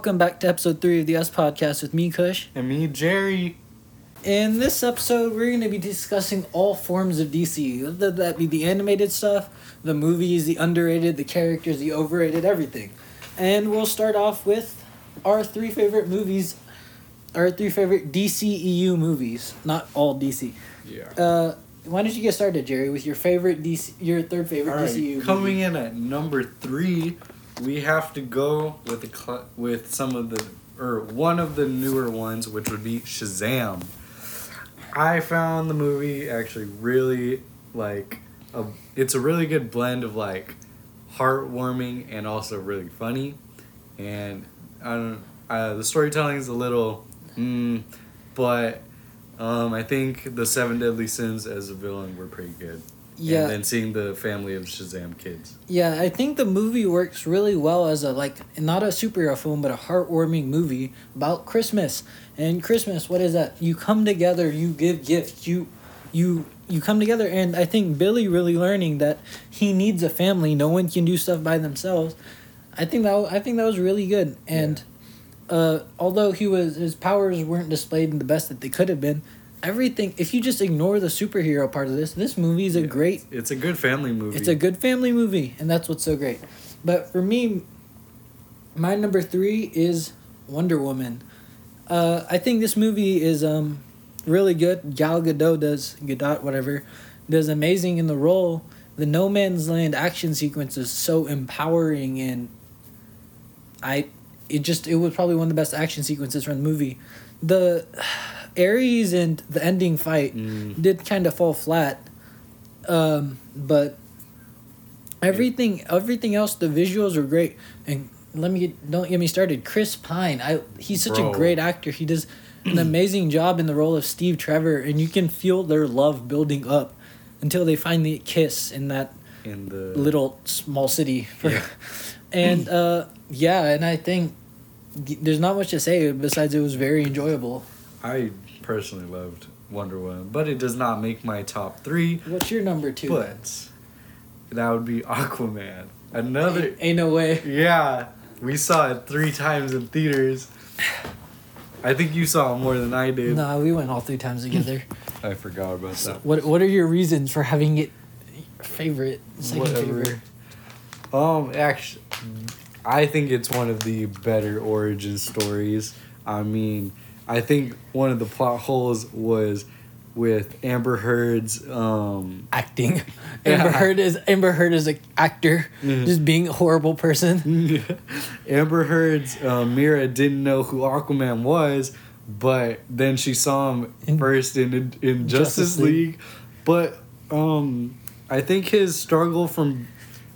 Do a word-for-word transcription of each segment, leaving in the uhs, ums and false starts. welcome back to episode three of the Us Podcast with me, Kush. And me, Jerry. In this episode, we're going to be discussing all forms of D C, whether that be the animated stuff, the movies, the underrated, the characters, the overrated, everything. And we'll start off with our three favorite movies, our three favorite D C E U movies, not all D C. Yeah. Uh, why don't you get started, Jerry, with your favorite D C, your third favorite all right, D C E U coming movie. In at number three, we have to go with a cl- with some of the or one of the newer ones, which would be Shazam. I found the movie actually really like a, it's a really good blend of like heartwarming and also really funny, and I don't uh, the storytelling is a little mm, but um, I think the Seven Deadly Sins as a villain were pretty good. Yeah. And then seeing the family of Shazam kids. Yeah, I think the movie works really well as a, like, not a superhero film, but a heartwarming movie about Christmas. And Christmas, what is that? You come together, you give gifts, you you, you come together. And I think Billy really learning that he needs a family. No one can do stuff by themselves. I think that, I think that was really good. And yeah. uh, although he was his powers weren't displayed in the best that they could have been, everything, if you just ignore the superhero part of this, this movie is a yeah, great... It's a good family movie. It's a good family movie, and that's what's so great. But for me, my number three is Wonder Woman. Uh, I think this movie is um, really good. Gal Gadot does, Gadot, whatever, does amazing in the role. The No Man's Land action sequence is so empowering, and I, it just, it was probably one of the best action sequences from the movie. The... Ares and the ending fight mm. did kind of fall flat, um, but everything everything else, the visuals were great. And let me get, don't get me started. Chris Pine, I he's such Bro. a great actor. He does an amazing job in the role of Steve Trevor, and you can feel their love building up until they finally kiss in that in the... little small city. Yeah. and uh, yeah, and I think there's not much to say besides it was very enjoyable. I personally loved Wonder Woman, but it does not make my top three. What's your number two? But that would be Aquaman. Another... Ain't, ain't no way. Yeah. We saw it three times in theaters. I think you saw it more than I did. No, nah, we went all three times together. I forgot about so that. What What are your reasons for having it favorite, second Whatever. favorite? Um, actually, I think it's one of the better origin stories. I mean... I think one of the plot holes was with Amber Heard's um, acting. Amber yeah. Heard is Amber Heard is an actor, mm-hmm. just being a horrible person. Amber Heard's uh, Mera didn't know who Aquaman was, but then she saw him in, first in in, in Justice, Justice League. League. But um, I think his struggle from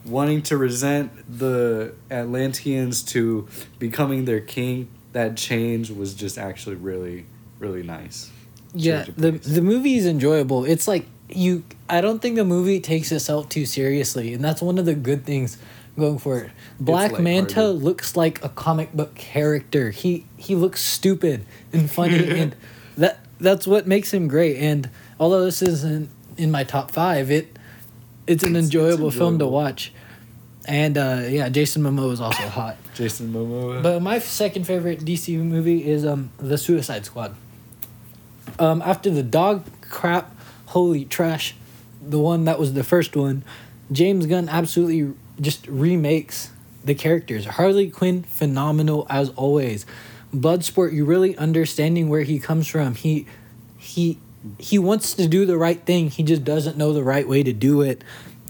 wanting to resent the Atlanteans to becoming their king. That change was just actually really, really nice. Yeah, the the movie is enjoyable. It's like you. I don't think the movie takes itself too seriously, and that's one of the good things going for it. Black Manta looks like a comic book character. He he looks stupid and funny, and that that's what makes him great. And although this isn't in my top five, it it's an it's, enjoyable, it's enjoyable film to watch. And, uh, yeah, Jason Momoa is also hot. Jason Momoa. But my second favorite D C movie is um, The Suicide Squad. Um, after the dog crap, holy trash, the one that was the first one, James Gunn absolutely just remakes the characters. Harley Quinn, phenomenal as always. Bloodsport, you really understanding where he comes from. He, he, he wants to do the right thing. He just doesn't know the right way to do it.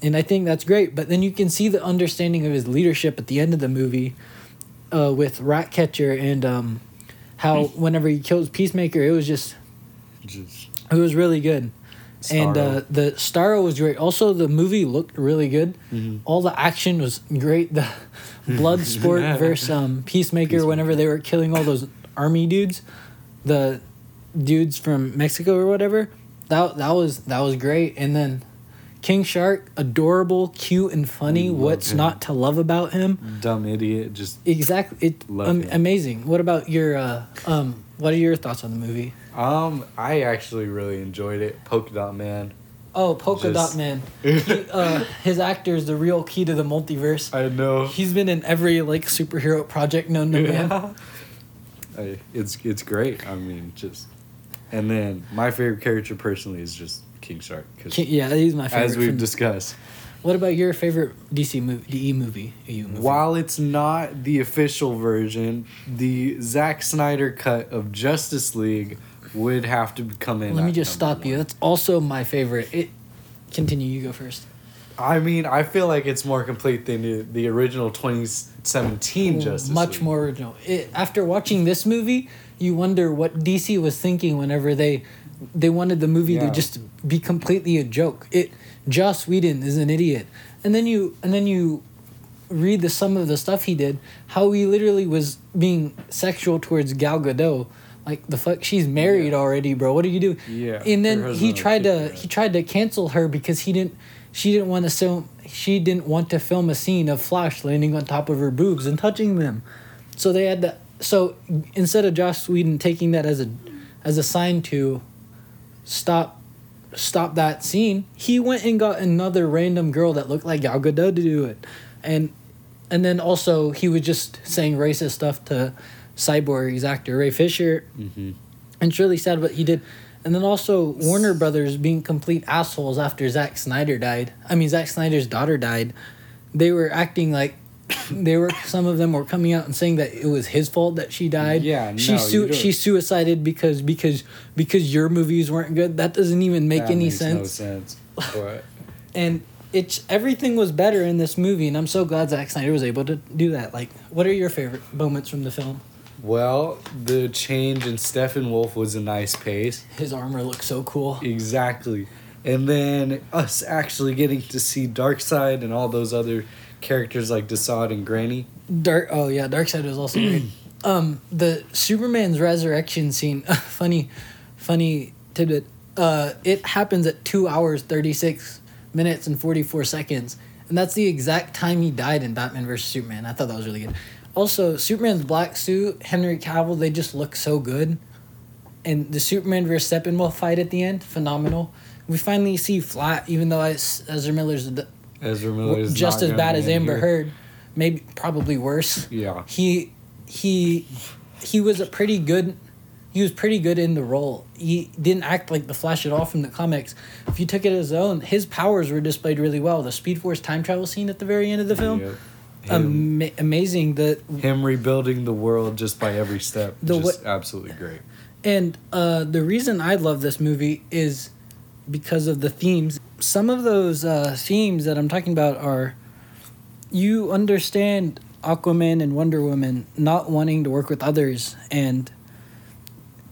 And I think that's great. But then you can see the understanding of his leadership at the end of the movie uh, with Ratcatcher and um, how whenever he kills Peacemaker, it was just... just it was really good. Starro. And uh, the Starro was great. Also, the movie looked really good. Mm-hmm. All the action was great. The Bloodsport yeah. versus um, Peacemaker, Peacemaker, whenever they were killing all those army dudes, the dudes from Mexico or whatever, that that was that was great. And then... King Shark, adorable, cute, and funny. What's him. not to love about him? Dumb idiot, just exactly. It um, amazing. What about your? Uh, um, what are your thoughts on the movie? Um, I actually really enjoyed it. Polka Dot Man, Oh, Polka Just... Dot Man. he, uh, his actor is the real key to the multiverse. I know. He's been in every like superhero project known to yeah. man. I, it's it's great. I mean, just and then my favorite character personally is just King Shark. King, yeah, he's my favorite. As we've discussed. What about your favorite D C movie? D E movie, E U movie? While it's not the official version, the Zack Snyder cut of Justice League would have to come in. Let me just stop one. you. That's also my favorite. It continue. You go first. I mean, I feel like it's more complete than the, the original twenty seventeen Justice League. Much more original. It, after watching this movie, you wonder what D C was thinking whenever they they wanted the movie yeah. to just be completely a joke. It Joss Whedon is an idiot, and then you and then you read the some of the stuff he did. How he literally was being sexual towards Gal Gadot. Like, the fuck, she's married yeah. already, bro. What do you do? Yeah. And then he tried to he tried to cancel her because he didn't she didn't want to film she didn't want to film a scene of Flash landing on top of her boobs and touching them. So they had that. So instead of Joss Whedon taking that as a as a sign to stop stop that scene, he went and got another random girl that looked like Gal Gadot to do it. And and then also he was just saying racist stuff to Cyborg's actor Ray Fisher, mm-hmm. and it's really sad what he did. And then also Warner Brothers being complete assholes after Zack Snyder died. I mean, Zack Snyder's daughter died. They were acting like they were. Some of them were coming out and saying that it was his fault that she died. Yeah, no, she su- she suicided because because because your movies weren't good. That doesn't even make that any makes sense. No sense. But... and it's everything was better in this movie, and I'm so glad Zack Snyder was able to do that. Like, what are your favorite moments from the film? Well, the change in Steppenwolf was a nice pace. His armor looked so cool. Exactly. And then us actually getting to see Darkseid and all those other characters like Desaad and Granny. Dark. Oh, yeah, Darkseid was also great. Um, the Superman's resurrection scene, funny funny tidbit, uh, it happens at two hours, thirty-six minutes, and forty-four seconds. And that's the exact time he died in Batman versus. Superman. I thought that was really good. Also, Superman's black suit, Henry Cavill, they just look so good. And the Superman versus. Steppenwolf fight at the end, phenomenal. We finally see Flat, even though I, Ezra Miller's Ezra Miller just as bad as Amber Heard, maybe probably worse. Yeah. He he he was a pretty good he was pretty good in the role. He didn't act like the Flash at all from the comics. If you took it as his own, his powers were displayed really well. The Speed Force time travel scene at the very end of the film. Yeah. Him, Am- amazing that him rebuilding the world just by every step, just wa- absolutely great. And uh, the reason I love this movie is because of the themes. Some of those uh, themes that I'm talking about are, you understand Aquaman and Wonder Woman not wanting to work with others, and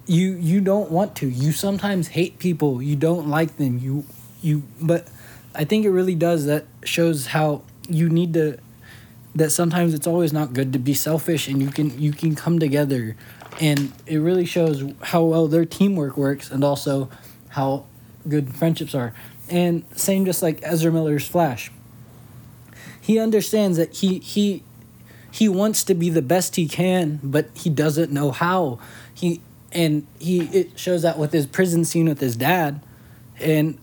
you you don't want to. You sometimes hate people. You don't like them. You you. But I think it really does that shows how you need to. That sometimes it's always not good to be selfish, and you can you can come together, and it really shows how well their teamwork works, and also how good friendships are. And same just like Ezra Miller's Flash. He understands that he he he wants to be the best he can, but he doesn't know how. He and he it shows that with his prison scene with his dad, and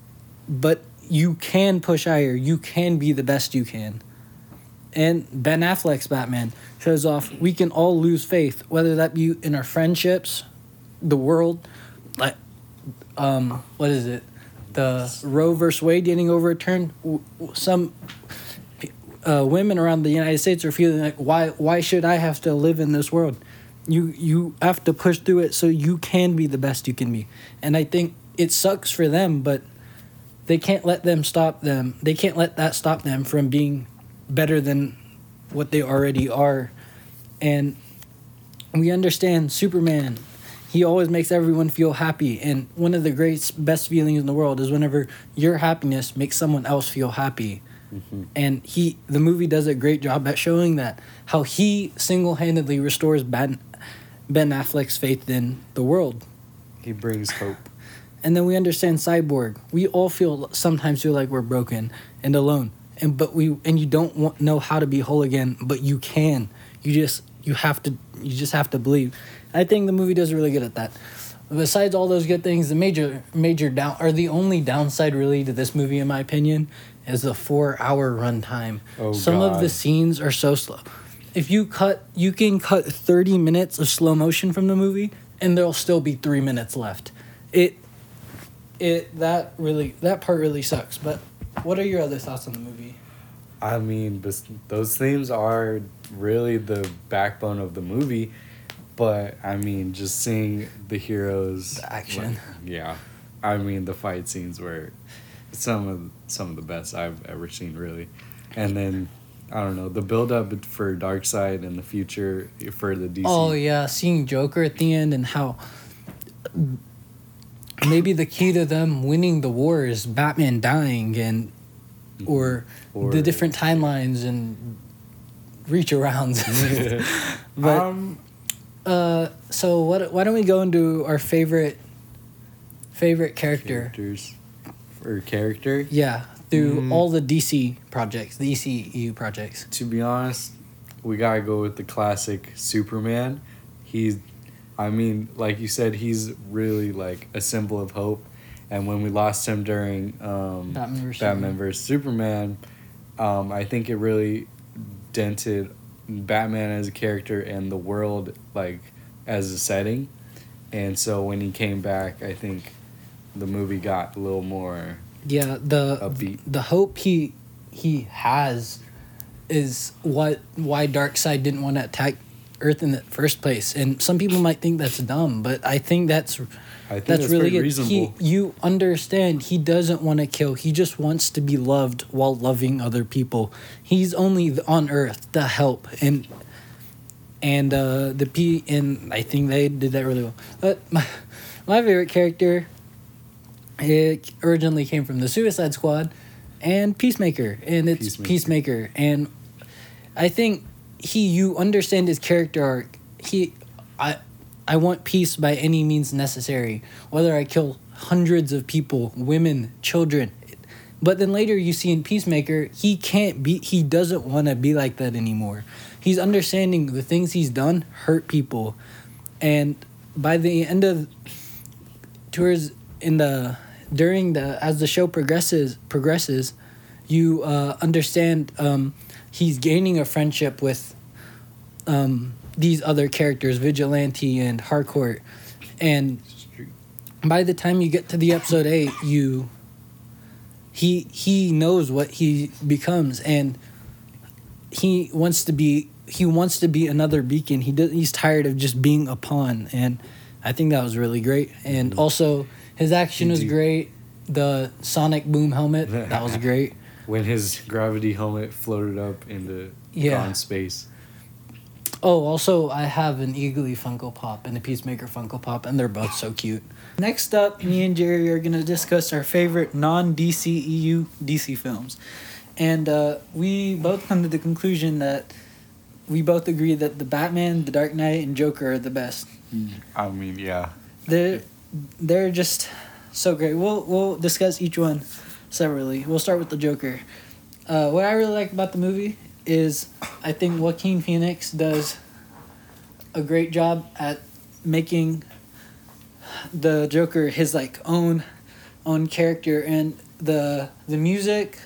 but you can push higher. You can be the best you can. And Ben Affleck's Batman shows off we can all lose faith, whether that be in our friendships, the world, like, um, what is it? The Roe versus Wade getting overturned. Some uh, women around the United States are feeling like, why why should I have to live in this world? You, you have to push through it so you can be the best you can be. And I think it sucks for them, but they can't let them stop them. They can't let that stop them from being... better than what they already are. And we understand Superman. He always makes everyone feel happy. And one of the great, best feelings in the world is whenever your happiness makes someone else feel happy. Mm-hmm. And he, the movie does a great job at showing that. How he single-handedly restores Ben, Ben Affleck's faith in the world. He brings hope. And then we understand Cyborg. We all feel sometimes feel like we're broken and alone. And but we and you don't want, know how to be whole again, but you can. You just you have to you just have to believe. I think the movie does really good at that. besides all those good things, the major major down or the only downside really to this movie, in my opinion, is the four-hour runtime. Oh, Some God. of the scenes are so slow. If you cut, you can cut thirty minutes of slow motion from the movie, and there'll still be three minutes left. It, it that really that part really sucks. But what are your other thoughts on the movie? I mean, those themes are really the backbone of the movie. But, I mean, just seeing the heroes... The action. Like, yeah. I mean, the fight scenes were some of some of the best I've ever seen, really. And then, I don't know, the build-up for Darkseid and the future for the D C. Oh, yeah, seeing Joker at the end and how maybe the key to them winning the war is Batman dying and or, or the different timelines and reach-arounds. but... Um, Uh, so what? Why don't we go into our favorite, favorite character? Characters, or character? Yeah, through mm. all the D C projects, the E C U projects. To be honest, we gotta go with the classic Superman. He's, I mean, like you said, he's really like a symbol of hope. And when we lost him during um, Batman versus Superman, um, I think it really dented Batman as a character and the world, like, as a setting. And so when he came back, I think the movie got a little more yeah the upbeat. The hope he he has is what why Darkseid didn't want to attack Earth in the first place. And some people might think that's dumb, but I think that's I think that's, that's really good. Reasonable. He, you understand he doesn't want to kill. He just wants to be loved while loving other people. He's only on Earth to help, and and uh, the P and I think they did that really well. But my my favorite character, it originally came from The Suicide Squad, and Peacemaker, and it's Peacemaker, Peacemaker. And I think. He, you understand his character arc. He, I, I want peace by any means necessary. Whether I kill hundreds of people, women, children, but then later you see in Peacemaker, he can't be. He doesn't want to be like that anymore. He's understanding the things he's done hurt people, and by the end of tours in the during the as the show progresses progresses, you uh, understand. Um, He's gaining a friendship with um, these other characters, Vigilante and Harcourt. And by the time you get to the episode eight, you he he knows what he becomes, and he wants to be he wants to be another beacon. He does, he's tired of just being a pawn, and I think that was really great. And also his action was great. The sonic boom helmet, that was great. When his gravity helmet floated up into yeah. gone space. Oh, also, I have an Eagly Funko Pop and a Peacemaker Funko Pop, and they're both so cute. Next up, me and Jerry are going to discuss our favorite non-D C E U D C films. And uh, we both come to the conclusion that we both agree that The Batman, The Dark Knight, and Joker are the best. I mean, yeah. They're, they're just so great. We'll, we'll discuss each one separately. We'll start with the Joker. Uh, what I really like about the movie is I think Joaquin Phoenix does a great job at making the Joker his like own own character, and the the music,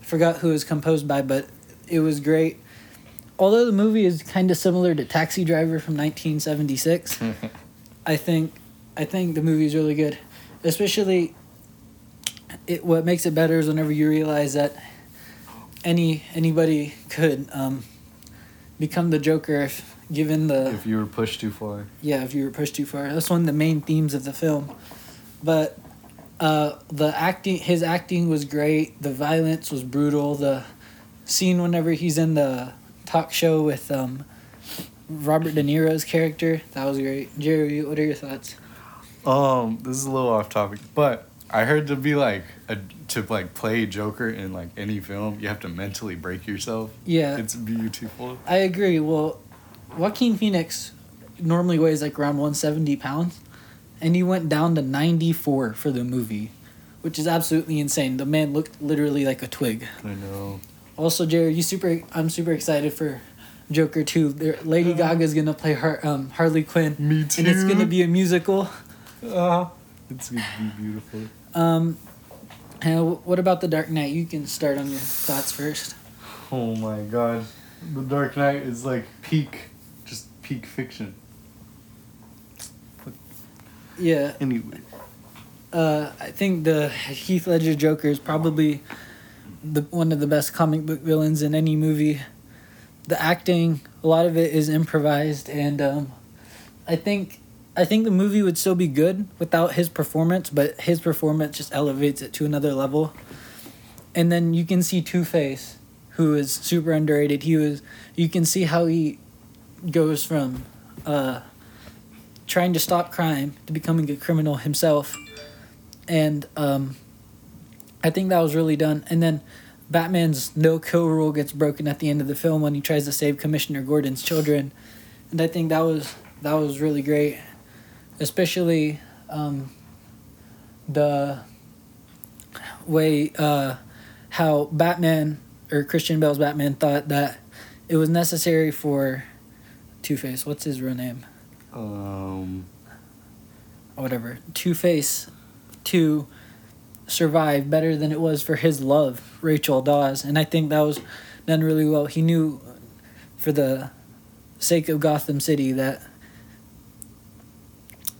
I forgot who it was composed by, but it was great. Although the movie is kind of similar to Taxi Driver from nineteen seventy-six, I think I think the movie is really good, especially. It, what makes it better is whenever you realize that any anybody could um, become the Joker if given the... If you were pushed too far. Yeah, if you were pushed too far. That's one of the main themes of the film. But uh, the acting, his acting was great. The violence was brutal. The scene whenever he's in the talk show with um, Robert De Niro's character, that was great. Jerry, what are your thoughts? Um, this is a little off topic, but... I heard to be like a to like play Joker in like any film, you have to mentally break yourself. Yeah, it's beautiful. I agree. Well, Joaquin Phoenix normally weighs like around one hundred seventy pounds, and he went down to ninety-four for the movie, which is absolutely insane. The man looked literally like a twig. I know. Also, Jerry, you super. I'm super excited for Joker two. Lady Gaga's gonna play her um Harley Quinn. Me too. And it's gonna be a musical. Oh, it's going to be beautiful. Um, what about The Dark Knight? You can start on your thoughts first. Oh my God. The Dark Knight is like peak, just peak fiction. Yeah. Anyway. Uh, I think the Heath Ledger Joker is probably the one of the best comic book villains in any movie. The acting, a lot of it is improvised, and um, I think I think the movie would still be good without his performance, but his performance just elevates it to another level. And then you can see Two-Face, who is super underrated. He was, you can see how he goes from uh, trying to stop crime to becoming a criminal himself. And um, I think that was really done. And then Batman's no-kill rule gets broken at the end of the film when he tries to save Commissioner Gordon's children. And I think that was that was really great. Especially um, the way uh, how Batman, or Christian Bale's Batman, thought that it was necessary for Two-Face. What's his real name? Um. Whatever. Two-Face to survive better than it was for his love, Rachel Dawes. And I think that was done really well. He knew, for the sake of Gotham City, that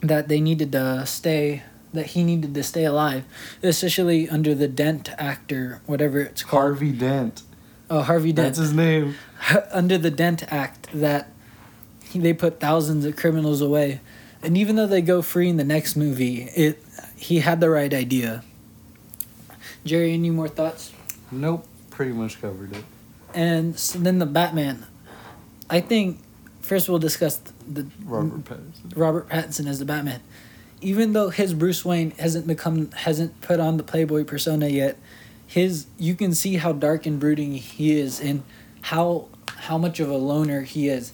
that they needed to stay, that he needed to stay alive, especially under the Dent Act or whatever it's called. Harvey Dent. Oh, Harvey Dent. That's his name. Under the Dent Act, that he, they put thousands of criminals away. And even though they go free in the next movie, it he had the right idea. Jerry, any more thoughts? Nope, pretty much covered it. And so then the Batman. I think first we'll discuss the Robert Pattinson. Robert Pattinson as the Batman. Even though his Bruce Wayne hasn't become hasn't put on the Playboy persona yet, his you can see how dark and brooding he is, and how how much of a loner he is.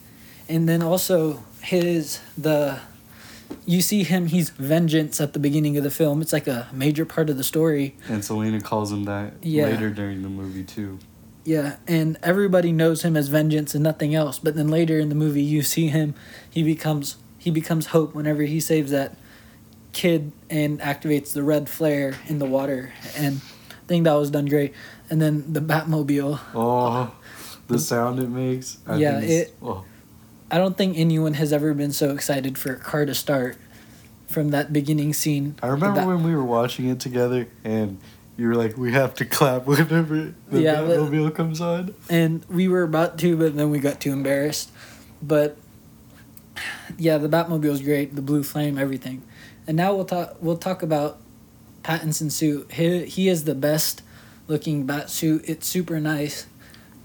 And then also his the you see him, he's vengeance at the beginning of the film. It's like a major part of the story. And Selena calls him that yeah. later during the movie, too. Yeah, and everybody knows him as vengeance and nothing else. But then later in the movie, you see him, he becomes he becomes hope whenever he saves that kid and activates the red flare in the water. And I think that was done great. And then the Batmobile. Oh, the, the sound it makes. I yeah, think it... Oh. I don't think anyone has ever been so excited for a car to start from that beginning scene. I remember that, when we were watching it together and you were like, we have to clap whenever the yeah, Batmobile comes on. And we were about to, but then we got too embarrassed. But yeah, the Batmobile's great, the blue flame, everything. And now we'll talk we'll talk about Pattinson's suit. He, he is the best looking bat suit. It's super nice.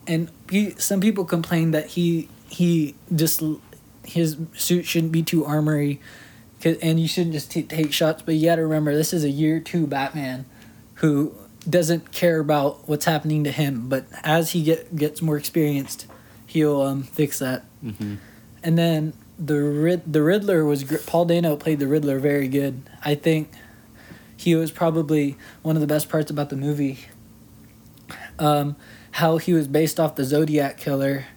And he, some people complain that he... He just, his suit shouldn't be too armory, and you shouldn't just t- take shots. But you got to remember, this is a year two Batman who doesn't care about what's happening to him. But as he get, gets more experienced, he'll um, fix that. Mm-hmm. And then the Rid- the Riddler was, gr- Paul Dano played the Riddler very good. I think he was probably one of the best parts about the movie. Um, how he was based off the Zodiac Killer,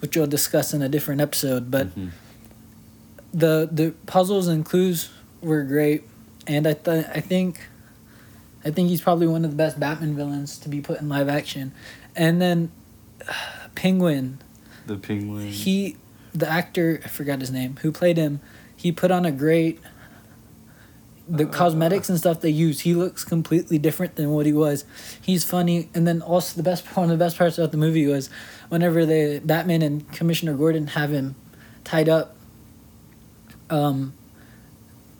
which we'll discuss in a different episode. But mm-hmm. the the puzzles and clues were great, and I th- I think I think he's probably one of the best Batman villains to be put in live action. And then uh, Penguin. The Penguin. He, the actor, I forgot his name, who played him, he put on a great, the uh, cosmetics and stuff they use, he looks completely different than what he was. He's funny. And then also the best one of the best parts about the movie was whenever they Batman and Commissioner Gordon have him tied up, um,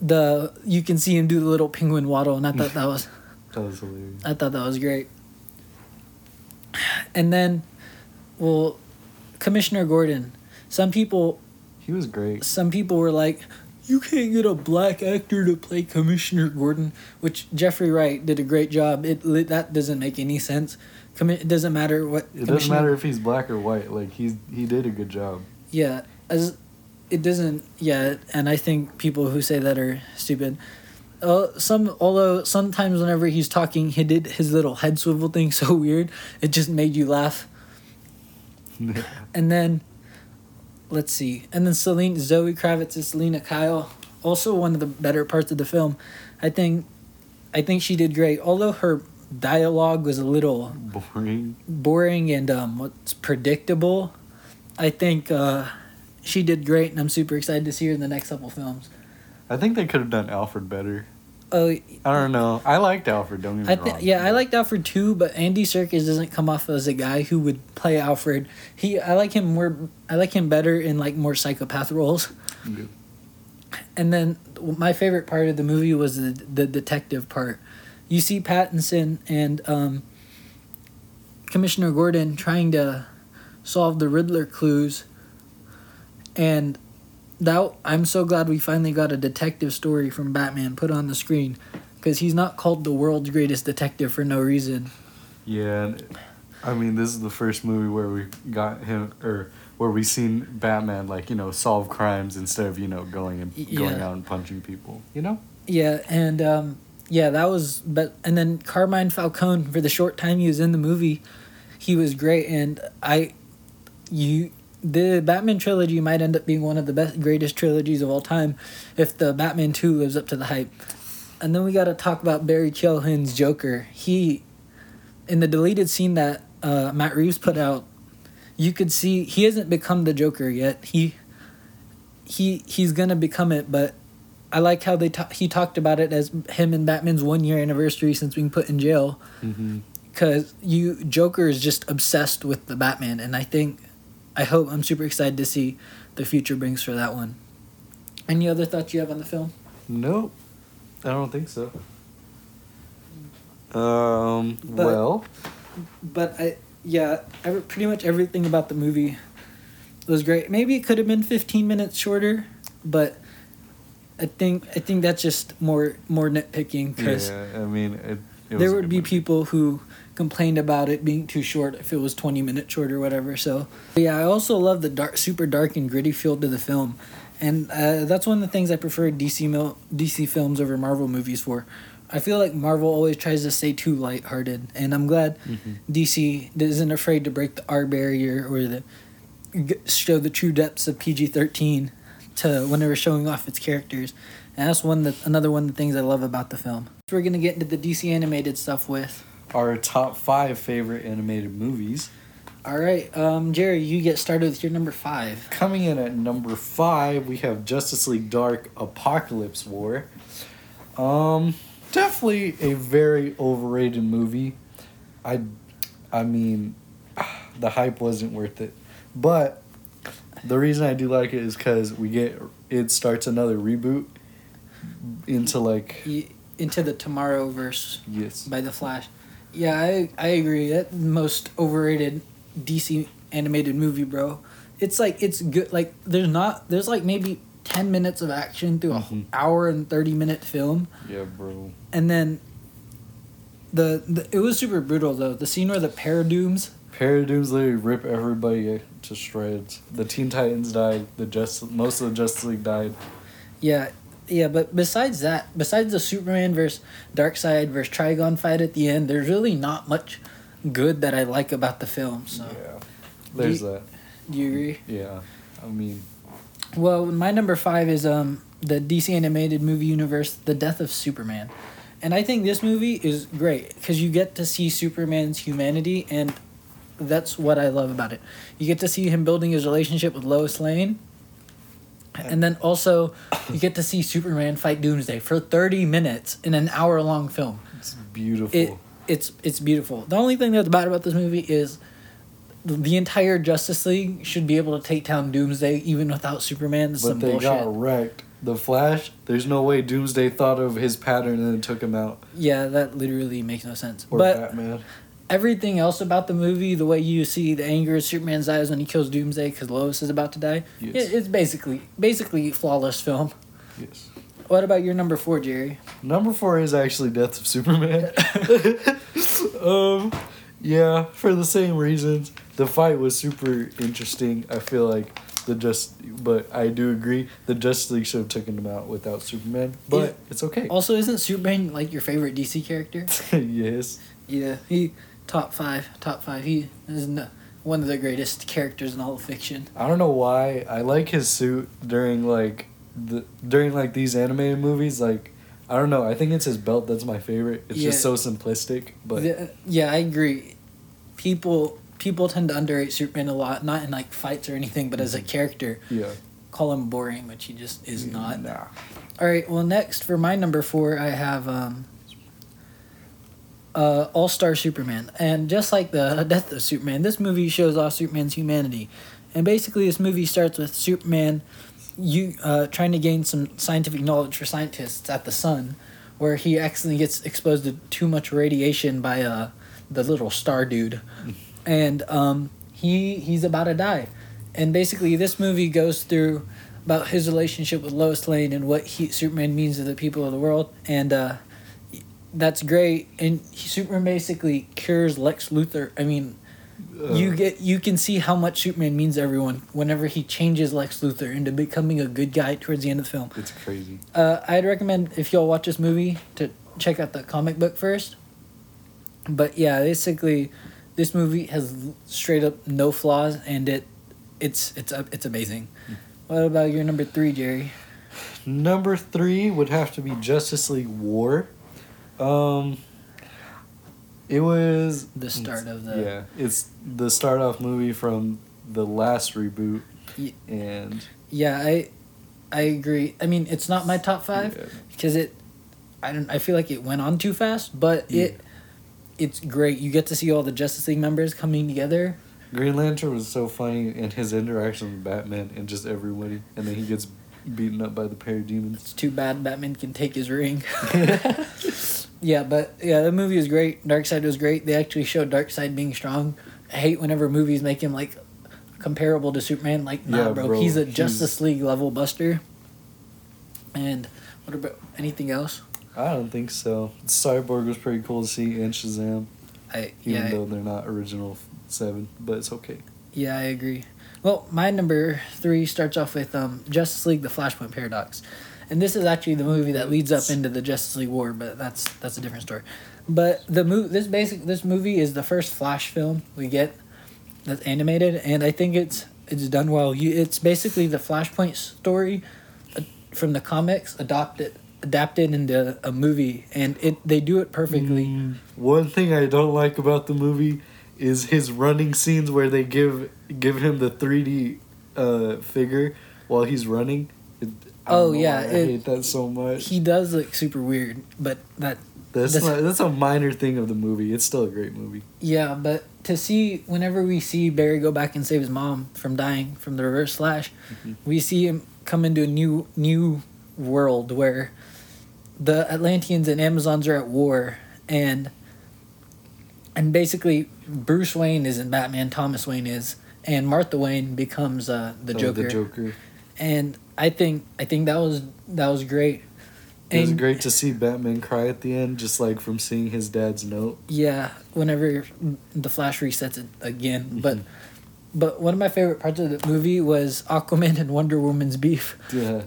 the you can see him do the little penguin waddle, and I thought that was that was hilarious. I thought that was great. And then, well, Commissioner Gordon. Some people he was great. Some people were like, you can't get a black actor to play Commissioner Gordon, which Jeffrey Wright did a great job. It that doesn't make any sense. Commi- it doesn't matter what. It doesn't matter if he's black or white. Like he's he did a good job. Yeah, as it doesn't. Yeah, and I think people who say that are stupid. Uh, some although sometimes whenever he's talking, he did his little head swivel thing so weird it just made you laugh. And then. Let's see. And then Celine, Zoe Kravitz and Selena Kyle also one of the better parts of the film. I think I think she did great, although her dialogue was a little boring boring and um what's predictable. I think uh she did great, and I'm super excited to see her in the next couple films. I think they could have done Alfred better. Oh, I don't know. I liked Alfred. Don't get me I th- wrong. Yeah, I liked Alfred too, but Andy Serkis doesn't come off as a guy who would play Alfred. He, I like him more. I like him better in like more psychopath roles. Yeah. And then my favorite part of the movie was the the detective part. You see Pattinson and um, Commissioner Gordon trying to solve the Riddler clues, and. That, I'm so glad we finally got a detective story from Batman put on the screen, because he's not called the world's greatest detective for no reason. Yeah, I mean, this is the first movie where we got him, or where we seen Batman, like, you know, solve crimes instead of, you know, going and yeah. going out and punching people, you know? Yeah, and um, yeah, that was, but and then Carmine Falcone, for the short time he was in the movie, he was great, and I, you. The Batman trilogy might end up being one of the best, greatest trilogies of all time if the Batman two lives up to the hype. And then we got to talk about Barry Keoghan's Joker. He, in the deleted scene that uh, Matt Reeves put out, you could see he hasn't become the Joker yet. He he he's going to become it, but I like how they ta- he talked about it as him and Batman's one-year anniversary since being put in jail. Because mm-hmm. you Joker is just obsessed with the Batman, and I think... I hope I'm super excited to see the future brings for that one. Any other thoughts you have on the film? Nope. I don't think so. Um, but, well. But, I yeah, every, pretty much everything about the movie was great. Maybe it could have been fifteen minutes shorter, but I think I think that's just more, more nitpicking. Cause yeah, I mean, it, it was there would be movie. People who... complained about it being too short if it was twenty minutes short or whatever. So but yeah, I also love the dark, super dark and gritty feel to the film, and uh, that's one of the things I prefer D C D C films over Marvel movies for. I feel like Marvel always tries to stay too lighthearted, and I'm glad mm-hmm. D C isn't afraid to break the R barrier or the show the true depths of P G thirteen to whenever showing off its characters. And that's one that another one of the things I love about the film. So we're gonna get into the D C animated stuff with. Our top five favorite animated movies. All right, um, Jerry, you get started with your number five. Coming in at number five, we have Justice League Dark Apocalypse War. Um, definitely a very overrated movie. I, I mean, the hype wasn't worth it. But the reason I do like it is because we get it starts another reboot into like into the Tomorrowverse. Yes. By the Flash. Yeah, I I agree. That most overrated D C animated movie, bro. It's like it's good. Like there's not there's like maybe ten minutes of action through mm-hmm. an hour and thirty minute film. Yeah, bro. And then the, the it was super brutal though. The scene where the Paradooms. Paradooms literally rip everybody to shreds. The Teen Titans died. The just most of the Justice League died. Yeah. Yeah, but besides that, besides the Superman versus Darkseid versus Trigon fight at the end, there's really not much good that I like about the film. So. Yeah, there's do you, that. Do you agree? Yeah, I mean... Well, my number five is um the D C animated movie universe, The Death of Superman. And I think this movie is great because you get to see Superman's humanity, and that's what I love about it. You get to see him building his relationship with Lois Lane. And then also, you get to see Superman fight Doomsday for thirty minutes in an hour-long film. It's beautiful. It, it's it's beautiful. The only thing that's bad about this movie is the entire Justice League should be able to take down Doomsday even without Superman. That's but some they bullshit. Got wrecked. The Flash, there's no way Doomsday thought of his pattern and then took him out. Yeah, that literally makes no sense. Or but Batman. Everything else about the movie, the way you see the anger in Superman's eyes when he kills Doomsday because Lois is about to die, yes. it, it's basically basically flawless film. Yes. What about your number four, Jerry? Number four is actually Death of Superman. um, yeah, for the same reasons. The fight was super interesting. I feel like the just, but I do agree the Justice League should have taken him out without Superman. But it, it's okay. Also, isn't Superman like your favorite D C character? Yes. Yeah, he. Top five, top five. He is no, one of the greatest characters in all of fiction. I don't know why. I like his suit during, like, the during like these animated movies, like, I don't know, I think it's his belt that's my favorite. It's yeah. just so simplistic, but the, yeah, I agree. People people tend to underrate Superman a lot, not in like fights or anything, but mm-hmm. as a character. Yeah. Call him boring, which he just is not. Nah. All right, well, next for my number four, I have um, uh, All-Star Superman. And just like the death of Superman, this movie shows off Superman's humanity. And basically, this movie starts with Superman you uh, trying to gain some scientific knowledge for scientists at the sun, where he accidentally gets exposed to too much radiation by uh, the little star dude. And um, he he's about to die. And basically, this movie goes through about his relationship with Lois Lane and what he, Superman means to the people of the world. And uh, that's great. And he, Superman basically cures Lex Luthor. I mean, uh, you get you can see how much Superman means to everyone whenever he changes Lex Luthor into becoming a good guy towards the end of the film. It's crazy. Uh, I'd recommend, if y'all watch this movie, to check out the comic book first. But yeah, basically, this movie has straight up no flaws, and it... It's it's it's amazing. What about your number three, Jerry? Number three would have to be Justice League War. Um, it was the start of the yeah. It's the start off movie from the last reboot, yeah, and yeah, I I agree. I mean, it's not my top five yeah. because it I don't I feel like it went on too fast, but yeah. it it's great. You get to see all the Justice League members coming together. Green Lantern was so funny in his interaction with Batman and just everybody, and then he gets beaten up by the parademons. It's too bad Batman can take his ring. yeah, but yeah, the movie was great. Darkseid was great. They actually showed Darkseid being strong. I hate whenever movies make him like comparable to Superman. Like, nah, yeah, bro, bro, he's a he's... Justice League level buster. And what about anything else? I don't think so. Cyborg was pretty cool to see, and Shazam. I even yeah, though I... they're not original. Seven, but it's okay. Yeah, I agree. Well, my number three starts off with um, Justice League: The Flashpoint Paradox, and this is actually the movie that leads up into the Justice League War, but that's that's a different story. But the move this basic this movie is the first Flash film we get that's animated, and I think it's it's done well. You, it's basically the Flashpoint story from the comics adopted. adapted into a movie, and it they do it perfectly. Mm, one thing I don't like about the movie is his running scenes where they give give him the three D uh, figure while he's running. It, oh yeah, I it, hate that so much. He does look super weird, but that that's that's, not, that's a minor thing of the movie. It's still a great movie. Yeah, but to see whenever we see Barry go back and save his mom from dying from the reverse Flash, mm-hmm. we see him come into a new new world where the Atlanteans and Amazons are at war, and and basically. Bruce Wayne isn't Batman, Thomas Wayne is, and Martha Wayne becomes uh, the oh, Joker. The Joker. And I think I think that was that was great. And it was great to see Batman cry at the end, just like from seeing his dad's note. Yeah, whenever the Flash resets it again. Mm-hmm. But but one of my favorite parts of the movie was Aquaman and Wonder Woman's beef. Yeah.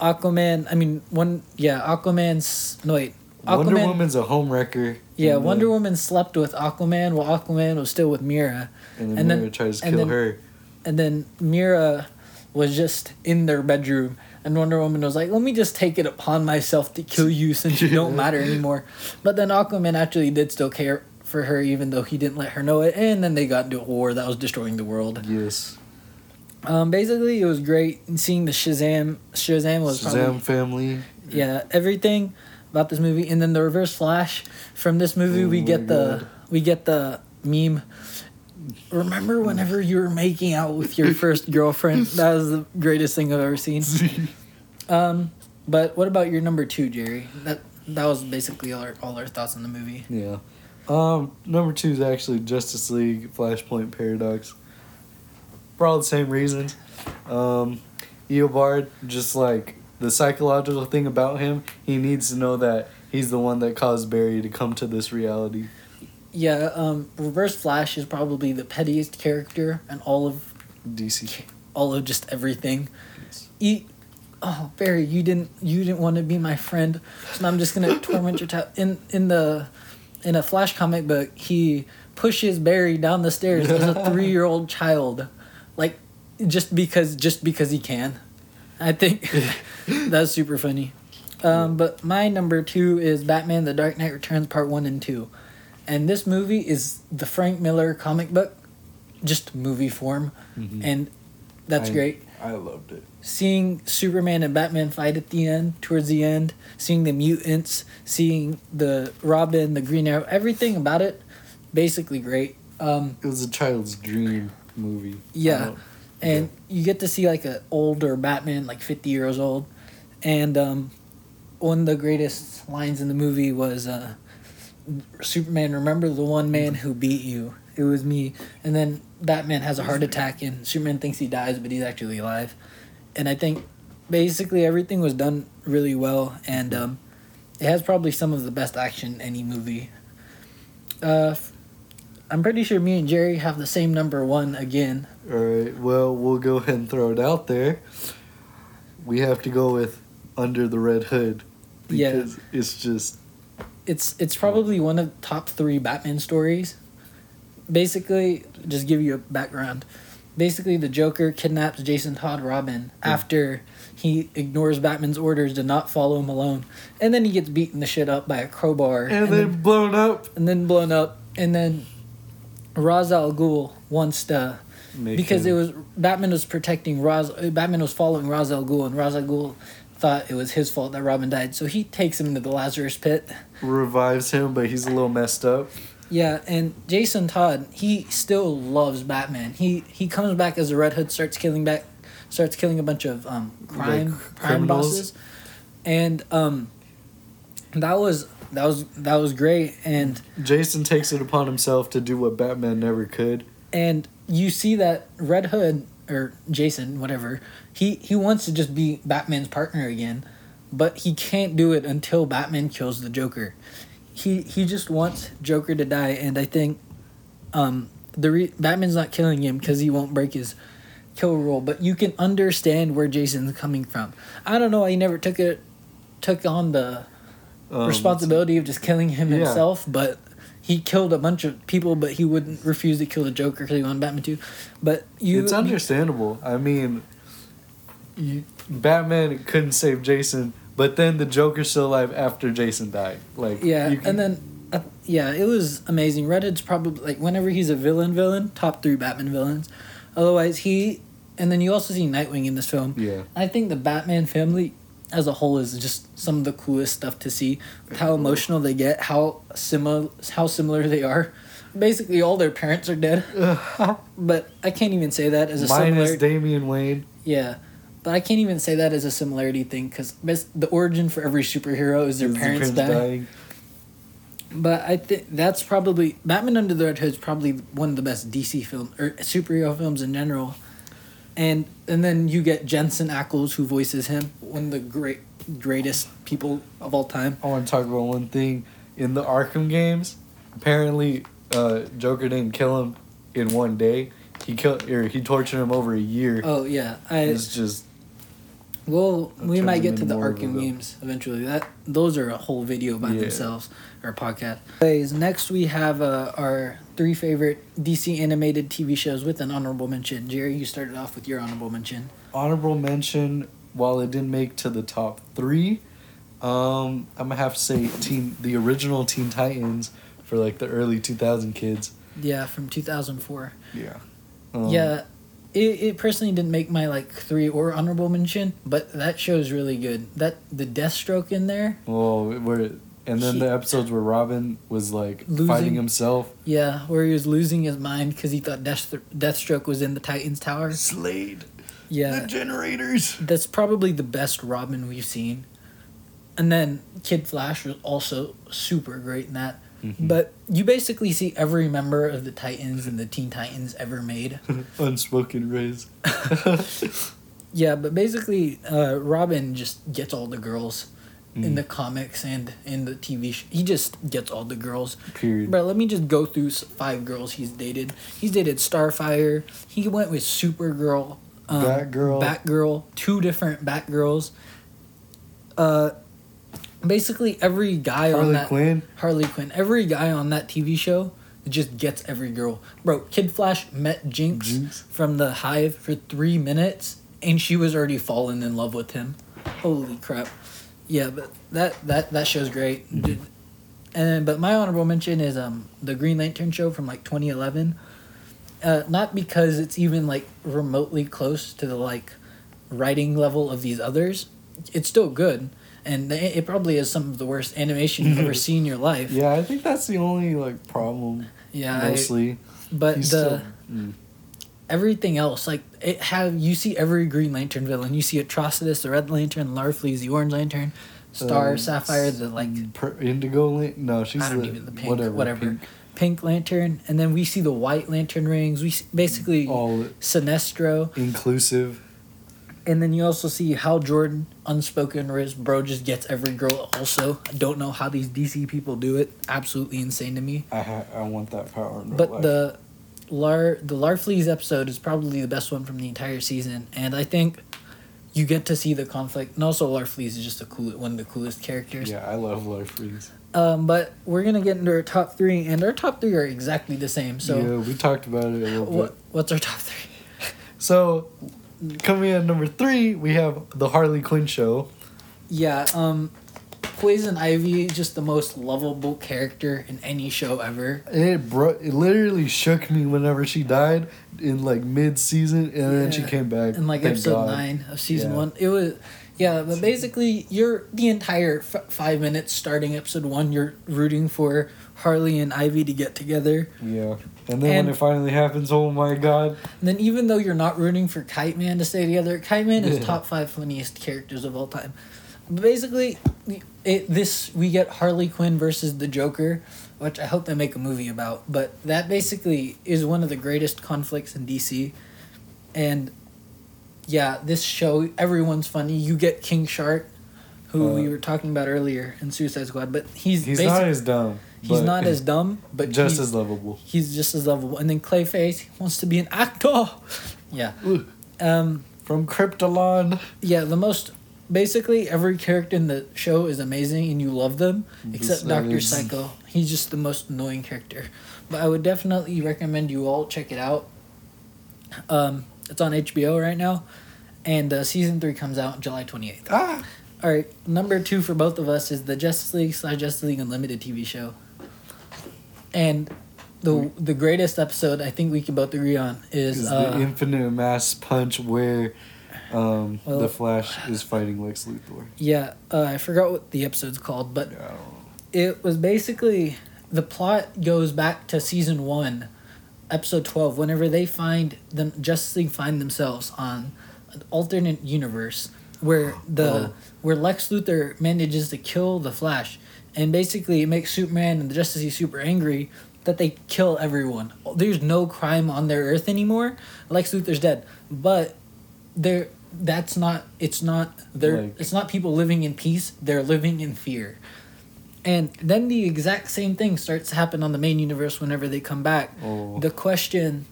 Aquaman, I mean, one yeah, Aquaman's no wait. Aquaman, Wonder Woman's a homewrecker. Yeah, the, Wonder Woman slept with Aquaman while Aquaman was still with Mera. And then and Mera then, tries to kill then, her. And then Mera was just in their bedroom, and Wonder Woman was like, let me just take it upon myself to kill you since you don't matter anymore. But then Aquaman actually did still care for her, even though he didn't let her know it. And then they got into a war that was destroying the world. Yes. Um, basically, it was great seeing the Shazam. Shazam was Shazam probably, family. Yeah, everything about this movie. And then the Reverse Flash from this movie, oh we get the God. we get the meme. Remember whenever you were making out with your first girlfriend? That was the greatest thing I've ever seen. Um, but what about your number two, Jerry? That that was basically all our all our thoughts on the movie. Yeah, um, number two is actually Justice League: Flashpoint Paradox. For all the same reasons, um, Eobard just like. The psychological thing about him, he needs to know that he's the one that caused Barry to come to this reality. Yeah, um, Reverse Flash is probably the pettiest character in all of... D C. All of just everything. Yes. He, oh, Barry, you didn't you didn't want to be my friend, so I'm just going to torment your child. In, in, the, in a Flash comic book, he pushes Barry down the stairs as a three-year-old child. Like, just because just because he can. I think that's super funny. Um, but my number two is Batman: The Dark Knight Returns Part One and Two, and this movie is the Frank Miller comic book, just movie form, mm-hmm. and that's I, great. I loved it. Seeing Superman and Batman fight at the end, towards the end, seeing the mutants, seeing the Robin, the Green Arrow, everything about it, basically great. Um, it was a child's dream movie. Yeah, and yeah. you get to see like an older Batman, like fifty years old, and um, one of the greatest lines in the movie was uh, Superman, "Remember the one man who beat you? It was me." And then Batman has a heart attack, and Superman thinks he dies, but he's actually alive. And I think basically everything was done really well, and um, it has probably some of the best action in any movie. Uh, I'm pretty sure me and Jerry have the same number one again. All right, well, we'll go ahead and throw it out there. We have to go with Under the Red Hood because yeah. it's just... It's, it's probably one of the top three Batman stories. Basically, just give you a background... Basically, the Joker kidnaps Jason Todd Robin yeah. after he ignores Batman's orders to not follow him alone. And then he gets beaten the shit up by a crowbar. And, and then, then blown up. And then blown up. And then Ra's al Ghul wants to... Make because him. it was... Batman was protecting Ra's... Batman was following Ra's al Ghul, and Ra's al Ghul thought it was his fault that Robin died. So he takes him to the Lazarus Pit. Revives him, but he's a little messed up. Yeah, and Jason Todd, he still loves Batman. He he comes back as the Red Hood, starts killing back, starts killing a bunch of um, crime like crime bosses, and um, that was that was that was great. And Jason takes it upon himself to do what Batman never could. And you see that Red Hood or Jason, whatever, he he wants to just be Batman's partner again, but he can't do it until Batman kills the Joker. He he just wants Joker to die, and I think um, the re- Batman's not killing him because he won't break his kill rule. But you can understand where Jason's coming from. I don't know. He never took it took on the um, responsibility of just killing him yeah. himself. But he killed a bunch of people, but he wouldn't refuse to kill the Joker because he wanted Batman to. But you, it's understandable. You, I mean, you, Batman couldn't save Jason. But then the Joker's still alive after Jason died. Like yeah, can... and then uh, yeah, it was amazing. Red Hood's probably like whenever he's a villain, villain top three Batman villains. Otherwise, he and then you also see Nightwing in this film. Yeah, I think the Batman family as a whole is just some of the coolest stuff to see. How emotional they get, how similar, how similar they are. Basically, all their parents are dead. But I can't even say that as a minus similar... Damian Wayne. Yeah. But I can't even say that as a similarity thing because the origin for every superhero is their parents, parents dying. dying. But I think that's probably... Batman Under the Red Hood is probably one of the best D C films, or superhero films in general. And and then you get Jensen Ackles, who voices him, one of the great greatest people of all time. I want to talk about one thing. In the Arkham games, apparently uh, Joker didn't kill him in one day. He killed, or he tortured him over a year. Oh, yeah. I, it's just... Well, we might get to the Arkham games eventually. That Those are a whole video by yeah. themselves, or a podcast. Anyways, next we have uh, our three favorite D C animated T V shows with an honorable mention. Jerry, you started off with your honorable mention. Honorable mention, while it didn't make to the top three, um, I'm going to have to say teen, the original Teen Titans for like the early two thousand kids. Yeah, from two thousand four. Yeah. Um, yeah. It it personally didn't make my, like, three or honorable mention, but that show is really good. That the Deathstroke in there. Oh, where and then he, the episodes where Robin was, like, losing, fighting himself. Yeah, where he was losing his mind because he thought Death, Deathstroke was in the Titans Tower. Slade. Yeah. The generators. That's probably the best Robin we've seen. And then Kid Flash was also super great in that. Mm-hmm. But you basically see every member of the Titans and the Teen Titans ever made. Unspoken rays. Yeah, but basically uh, Robin just gets all the girls mm. in the comics and in the T V show. He just gets all the girls. Period. Bro, let me just go through five girls he's dated. He's dated Starfire. He went with Supergirl. Um, Batgirl. Batgirl. Two different Batgirls. Uh... Basically, every guy Harley on that... Harley Quinn. Harley Quinn. Every guy on that T V show just gets every girl. Bro, Kid Flash met Jinx, Jinx from the Hive for three minutes and she was already fallen in love with him. Holy crap. Yeah, but that that, that show's great. Mm-hmm. And but my honorable mention is um the Green Lantern show from like twenty eleven. Uh, not because it's even like remotely close to the like writing level of these others. It's still good, and they, it probably is some of the worst animation you've ever seen in your life. Yeah, I think that's the only like problem. Yeah, mostly. I, but He's the still, mm. everything else, like it have you see every Green Lantern villain. You see Atrocitus, the Red Lantern, Larfleeze, the Orange Lantern, Star, um, Sapphire, the like per, Indigo Lantern. No, she's I don't the, even the pink, whatever. whatever. Pink. Pink Lantern, and then we see the White Lantern rings. We see basically all Sinestro inclusive, and then you also see Hal Jordan, unspoken risk bro, just gets every girl. Also, I don't know how these D C people do it. Absolutely insane to me. I ha- I want that power. In but life. the Lar the Larfleeze episode is probably the best one from the entire season, and I think you get to see the conflict. And also, Larfleeze is just the cool one of the coolest characters. Yeah, I love Larfleeze. Um, but we're going to get into our top three, and our top three are exactly the same. So yeah, we talked about it a little bit. What, what's our top three? So, coming in at number three, we have the Harley Quinn show. Yeah, um, Poison Ivy, just the most lovable character in any show ever. It, bro- it literally shook me whenever she died in, like, mid-season, and yeah. then she came back. In, like, Thank episode God. nine of season yeah. one. It was... Yeah, but basically, you're the entire f- five minutes starting episode one, you're rooting for Harley and Ivy to get together. Yeah, and then and, when it finally happens, oh my God. And then even though you're not rooting for Kite Man to stay together, Kite Man yeah. is top five funniest characters of all time. But basically, it, this we get Harley Quinn versus the Joker, which I hope they make a movie about. But that basically is one of the greatest conflicts in D C, and... Yeah, this show, everyone's funny. You get King Shark, who uh, we were talking about earlier in Suicide Squad, but he's He's not as dumb. He's not as dumb, but... Just as lovable. He's just as lovable. And then Clayface wants to be an actor. Yeah. Um, From Kryptalon. Yeah, the most... Basically, every character in the show is amazing, and you love them, except Doctor Psycho. He's just the most annoying character. But I would definitely recommend you all check it out. Um... It's on H B O right now, and uh, season three comes out July twenty-eighth. Ah. All right, number two for both of us is the Justice League slash Justice League Unlimited T V show. And the the greatest episode I think we can both agree on is... is uh, the infinite mass punch where um, well, the Flash is fighting Lex Luthor. Yeah, uh, I forgot what the episode's called, but no. It was basically... The plot goes back to season one. Episode twelve, whenever they find them, Justice League find themselves on an alternate universe where the oh. where Lex Luthor manages to kill the Flash, and basically it makes Superman and the Justice League super angry that they kill everyone. There's no crime on their Earth anymore. Lex Luthor's dead, but they're that's not it's not they're like. It's not people living in peace. They're living in fear. And then the exact same thing starts to happen on the main universe whenever they come back. Oh. The Question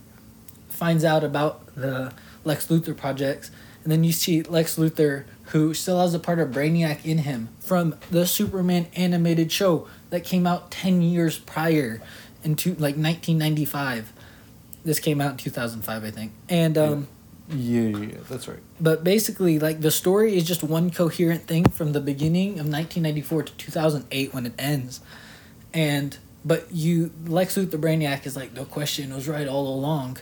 finds out about the Lex Luthor projects. And then you see Lex Luthor, who still has a part of Brainiac in him from the Superman animated show that came out ten years prior in two, like nineteen ninety-five. This came out in two thousand five, I think. And... um. Yeah. Yeah, yeah, yeah, that's right. But basically, like, the story is just one coherent thing from the beginning of nineteen ninety-four to two thousand eight when it ends. And, but you, Lex Luthor Brainiac is like, no question, it was right all along.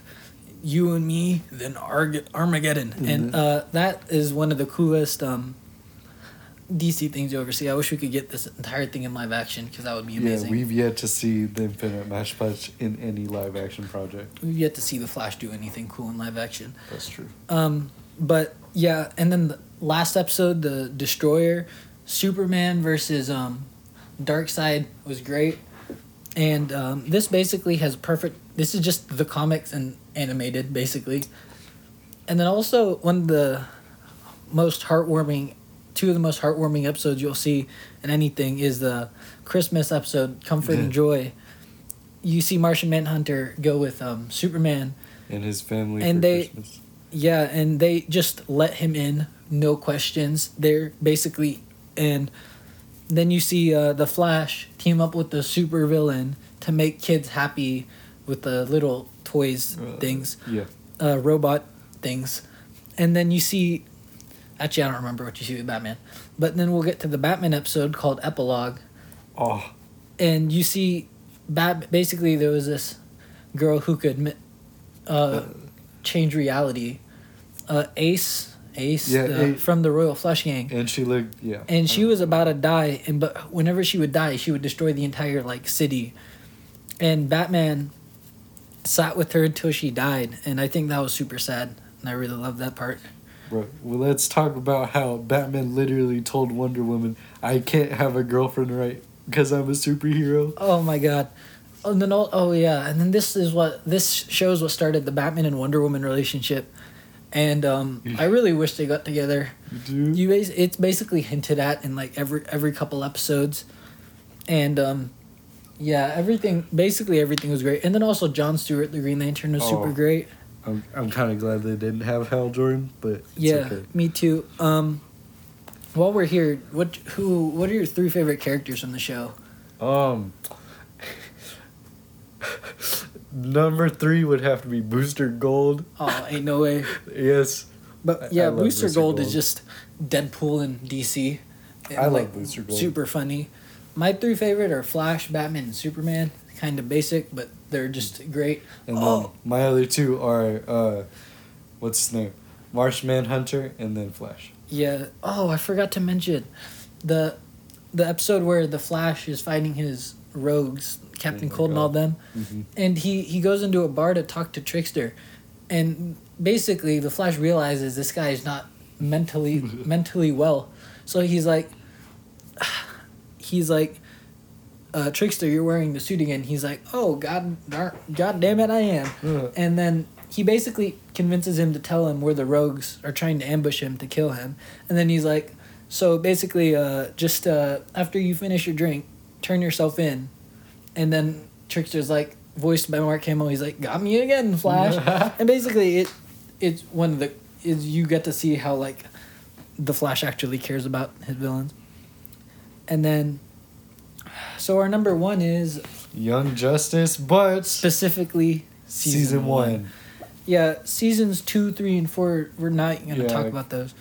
You and me, then Ar- Armageddon. Mm-hmm. And uh, that is one of the coolest um, D C things you ever see. I wish we could get this entire thing in live action, because that would be amazing. Yeah, we've yet to see the Infinite Mash Punch in any live action project. We've yet to see the Flash do anything cool in live action. That's true. Um, but yeah, and then the last episode, the Destroyer, Superman versus um, Darkseid was great, and um, this basically has perfect. This is just the comics and animated basically, and then also one of the most heartwarming. Two of the most heartwarming episodes you'll see in anything is the Christmas episode, Comfort yeah. and Joy. You see Martian Manhunter go with um, Superman. And his family and for they, Christmas. Yeah, and they just let him in, no questions. They're basically... And then you see uh, the Flash team up with the super villain to make kids happy with the little toys uh, things. Yeah. Uh, robot things. and then you see... Actually, I don't remember what you see with Batman. But then we'll get to the Batman episode called Epilogue. Oh. And you see... Bat- basically, there was this girl who could uh, uh, change reality. Uh, Ace... Ace yeah, the, Ace. From the Royal Flush Gang. And she lived... Yeah. And she was about to die. and But whenever she would die, she would destroy the entire, like, city. And Batman... sat with her until she died, and I think that was super sad, and I really loved that part. Right. Well, let's talk about how Batman literally told Wonder Woman, I can't have a girlfriend, right, because I'm a superhero. Oh, my God. Oh, then, oh, yeah, and then this is what, this shows what started the Batman and Wonder Woman relationship, and um, I really wish they got together. You do? You, it's basically hinted at in, like, every, every couple episodes, and, um... yeah, everything, basically everything was great. And then also John Stewart, the Green Lantern, was oh, super great. I'm I'm kind of glad they didn't have Hal Jordan, but it's yeah, okay. Me too. Um, while we're here, what who what are your three favorite characters from the show? Um, number three would have to be Booster Gold. Oh, ain't no way. Yes, but yeah, Booster, Booster Gold, Gold is just Deadpool in D C. And I like, like Booster Gold. Super funny. My three favorite are Flash, Batman, and Superman. Kind of basic, but they're just great. And oh. then my other two are, uh, what's his name? Marsh Manhunter and then Flash. Yeah. Oh, I forgot to mention the the episode where the Flash is fighting his rogues, Captain oh Cold God. and all them. Mm-hmm. And he, he goes into a bar to talk to Trickster. And basically, the Flash realizes this guy is not mentally mentally well. So he's like... He's like, uh, Trickster, you're wearing the suit again. He's like, oh, God, dar- God damn it, I am. Yeah. And then he basically convinces him to tell him where the rogues are trying to ambush him to kill him. And then he's like, so basically, uh, just uh, after you finish your drink, turn yourself in. And then Trickster's like, voiced by Mark Hamill, he's like, got me again, Flash. And basically, it it's one of the is you get to see how like the Flash actually cares about his villains. And then, so our number one is... Young Justice, but... Specifically, Season, season one. one. Yeah, Seasons two, three, and four, we're not going to yeah, talk about those.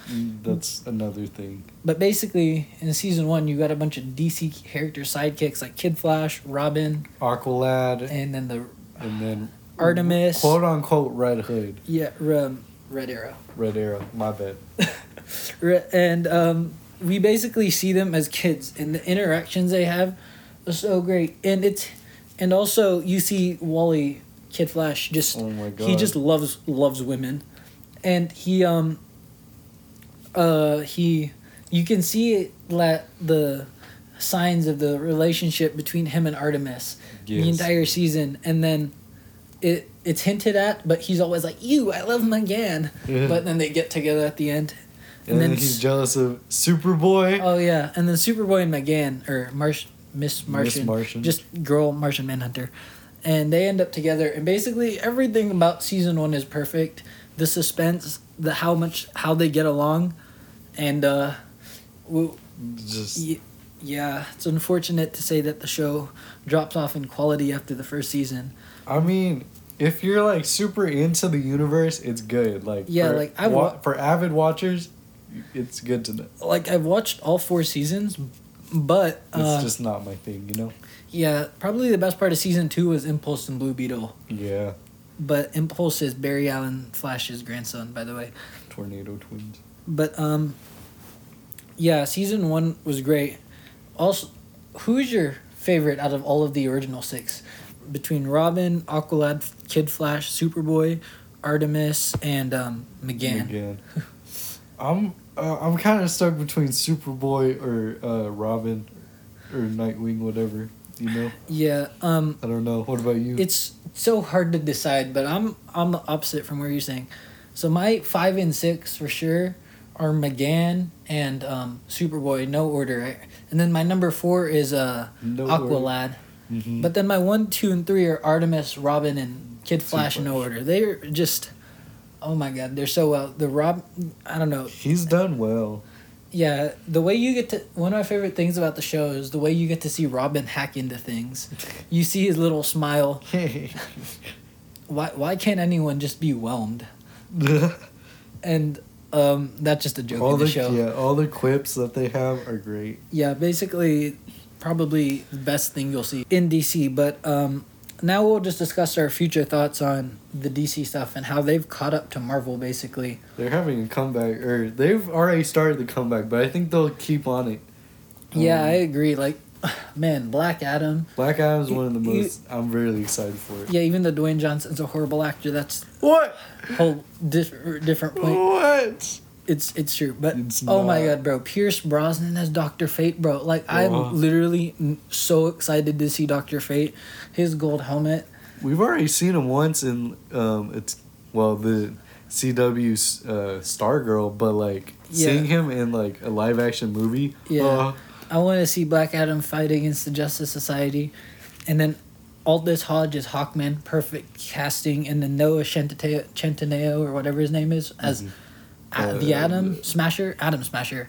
That's another thing. But basically, in Season one, you got a bunch of D C character sidekicks like Kid Flash, Robin... Aqualad. And then the... And then... Artemis. Quote-unquote Red Hood. Yeah, um, Red Arrow. Red Arrow, my bad. and, um... we basically see them as kids, and the interactions they have are so great. And it's, and also you see Wally, Kid Flash, just oh my God. he just loves loves women, and he um. Uh, he, you can see that the signs of the relationship between him and Artemis yes. the entire season, and then it it's hinted at, but he's always like, "You, I love him again," yeah. but then they get together at the end. And, and then, then he's jealous of Superboy. Oh, yeah. And then Superboy and Megan, or Marsh, Miss Martian. Miss Martian. Just girl Martian Manhunter. And they end up together. And basically, everything about Season one is perfect. The suspense, the how much, how they get along. And, uh... We, just... Y- yeah, it's unfortunate to say that the show drops off in quality after the first season. I mean... If you're, like, super into the universe, it's good. Like, yeah, for, like, I wa- wa- for avid watchers... It's good to know. Like, I've watched all four seasons, but... Uh, it's just not my thing, you know? Yeah, probably the best part of Season two was Impulse and Blue Beetle. Yeah. But Impulse is Barry Allen Flash's grandson, by the way. Tornado Twins. But, um... yeah, Season one was great. Also, who's your favorite out of all of the original six? Between Robin, Aqualad, Kid Flash, Superboy, Artemis, and, um, McGann. McGann. I'm... Uh, I'm kind of stuck between Superboy or uh, Robin or Nightwing, whatever, you know? Yeah. Um, I don't know. What about you? It's so hard to decide, but I'm I'm the opposite from where you're saying. So my five and six, for sure, are McGann and um, Superboy, no order. Right? And then my number four is uh, no Aqualad. Mm-hmm. But then my one, two, and three are Artemis, Robin, and Kid Flash, Super. no order. They're just... Oh, my God. They're so well. The Rob... I don't know. He's done well. Yeah. The way you get to... One of my favorite things about the show is the way you get to see Robin hack into things. You see his little smile. Hey. Why Why can't anyone just be whelmed? and um, that's just a joke all in the, the show. Yeah, all the quips that they have are great. Yeah, basically, probably the best thing you'll see in D C. But um, now we'll just discuss our future thoughts on the D C stuff and how they've caught up to Marvel, basically. They're having a comeback, or they've already started the comeback, but I think they'll keep on it. Um, yeah, I agree. Like, man, Black Adam. Black Adam's you, one of the most... You, I'm really excited for it. Yeah, even though Dwayne Johnson's a horrible actor, that's... What? Whole di- different point. What? It's it's true, but it's oh not. My god, bro. Pierce Brosnan as Doctor Fate, bro. Like, I'm wow. literally so excited to see Doctor Fate. His gold helmet. We've already seen him once in, um, it's well, the C W's uh, Stargirl, but, like, yeah. seeing him in, like, a live-action movie. Yeah. Uh, I want to see Black Adam fight against the Justice Society. And then Aldous Hodge as Hawkman, perfect casting. And then Noah Centineo, or whatever his name is, as mm-hmm. uh, the Atom Smasher. Atom Smasher.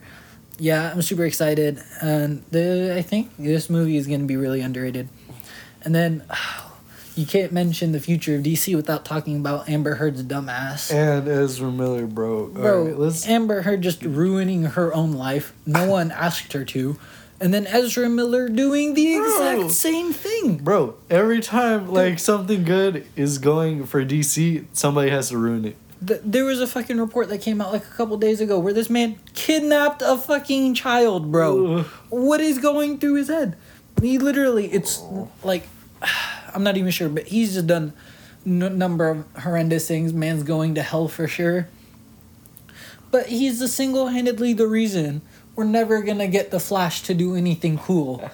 Yeah, I'm super excited. And the, I think this movie is going to be really underrated. And then oh, you can't mention the future of D C without talking about Amber Heard's dumbass. And Ezra Miller, bro. Bro, right, let's... Amber Heard just ruining her own life. No one asked her to. And then Ezra Miller doing the bro. exact same thing. Bro, every time like something good is going for D C, somebody has to ruin it. The, there was a fucking report that came out like a couple days ago where this man kidnapped a fucking child, bro. Ugh. What is going through his head? He literally, it's like, I'm not even sure, but he's just done a n- number of horrendous things. Man's going to hell for sure. But he's the single-handedly the reason we're never going to get the Flash to do anything cool.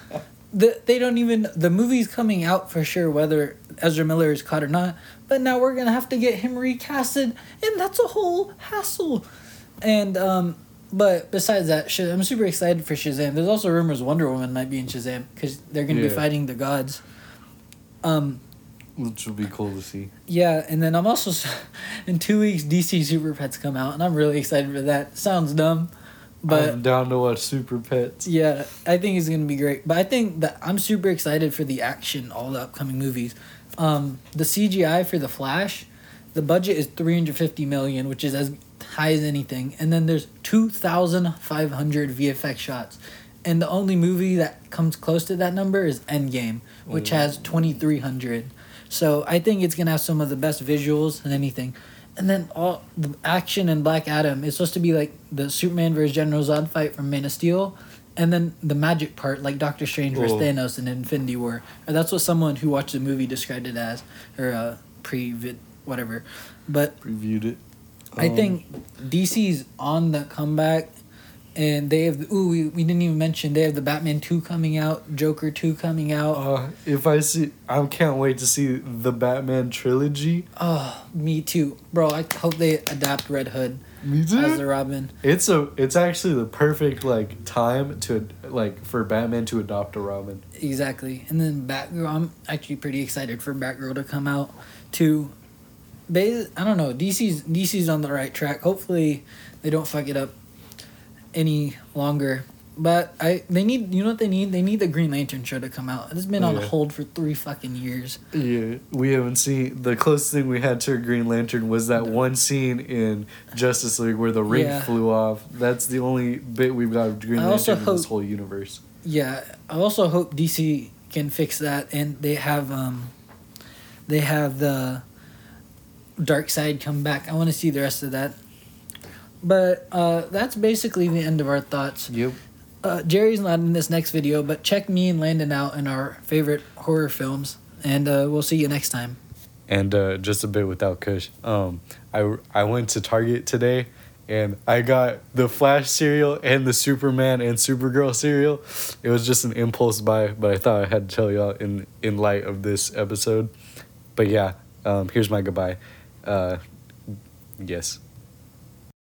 the, they don't even... The movie's coming out for sure, whether Ezra Miller is caught or not. But now we're going to have to get him recasted. And that's a whole hassle. And, um... But besides that, I'm super excited for Shazam. There's also rumors Wonder Woman might be in Shazam because they're going to yeah. be fighting the gods. Um... Which will be cool to see. Yeah, and then I'm also... In two weeks, D C Super Pets come out, and I'm really excited for that. Sounds dumb. But I'm down to watch Super Pets. Yeah, I think it's gonna be great. But I think that I'm super excited for the action, all the upcoming movies. Um, the C G I for The Flash, the budget is three hundred fifty million, which is as high as anything. And then there's two thousand five hundred V F X shots, and the only movie that comes close to that number is Endgame, which mm. has twenty three hundred. So I think it's gonna have some of the best visuals and anything. And then all the action in Black Adam is supposed to be like the Superman versus General Zod fight from Man of Steel, and then the magic part, like Doctor Strange versus Whoa. Thanos in Infinity War. Or that's what someone who watched the movie described it as, or uh, pre-vid, whatever. But previewed it. Um, I think D C's on the comeback, and they have. Ooh, we we didn't even mention they have the Batman two coming out, Joker two coming out. Uh, if I see, I can't wait to see the Batman trilogy. Oh. Me too, bro. I hope they adapt Red Hood Me too. as the Robin. It's a, it's actually the perfect like time to like for Batman to adopt a Robin. Exactly, and then Batgirl. I'm actually pretty excited for Batgirl to come out too. I don't know. D C's D C's on the right track. Hopefully, they don't fuck it up any longer. But I, they need, you know what they need? They need the Green Lantern show to come out. It's been yeah. on hold for three fucking years. Yeah, we haven't seen, the closest thing we had to a Green Lantern was that one scene in Justice League where the ring yeah. flew off. That's the only bit we've got of Green I Lantern hope, in this whole universe. Yeah, I also hope D C can fix that, and they have, um, they have the Darkseid come back. I want to see the rest of that. But uh, that's basically the end of our thoughts. Yep. Uh, Jerry's not in this next video, but check me and Landon out in our favorite horror films, and uh, we'll see you next time. And uh, just a bit without Kush. Um, I, I went to Target today, and I got the Flash cereal and the Superman and Supergirl cereal. It was just an impulse buy, but I thought I had to tell y'all in, in light of this episode. But yeah, um, here's my goodbye. Uh, yes.